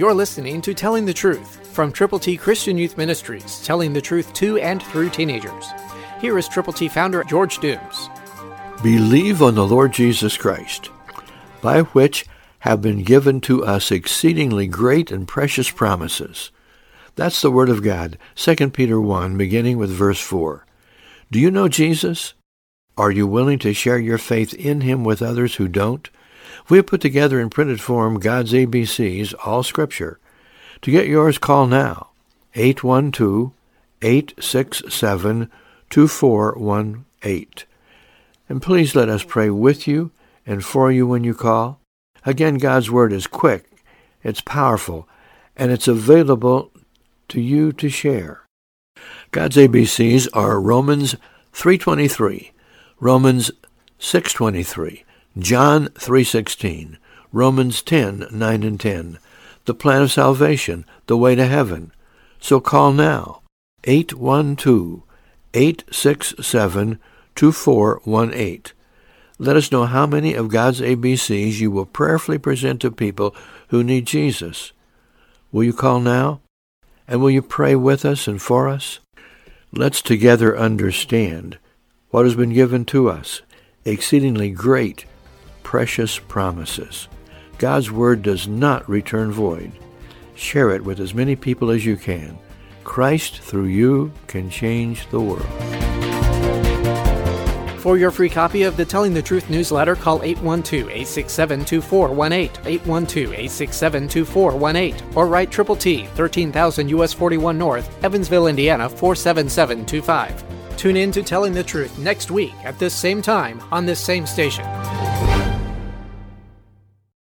You're listening to Telling the Truth from Triple T Christian Youth Ministries, telling the truth to and through teenagers. Here is Triple T founder George Dooms. Believe on the Lord Jesus Christ, by which have been given to us exceedingly great and precious promises. That's the Word of God, 2 Peter 1, beginning with verse 4. Do you know Jesus? Are you willing to share your faith in Him with others who don't? We have put together in printed form God's ABCs, all Scripture. To get yours, call now, 812-867-2418. And please let us pray with you and for you when you call. Again, God's Word is quick, it's powerful, and it's available to you to share. God's ABCs are Romans 3:23, Romans 6:23, John 3:16, Romans 10:9 and 10, the plan of salvation, the way to heaven. So call now, 812-867-2418. Let us know how many of God's ABCs you will prayerfully present to people who need Jesus. Will you call now? And will you pray with us and for us? Let's together understand what has been given to us, exceedingly great, precious promises. God's Word does not return void. Share it with as many people as you can. Christ, through you, can change the world. For your free copy of the Telling the Truth newsletter, call 812-867-2418, 812-867-2418, or write Triple T, 13,000 U.S. 41 North, Evansville, Indiana, 47725. Tune in to Telling the Truth next week at this same time on this same station.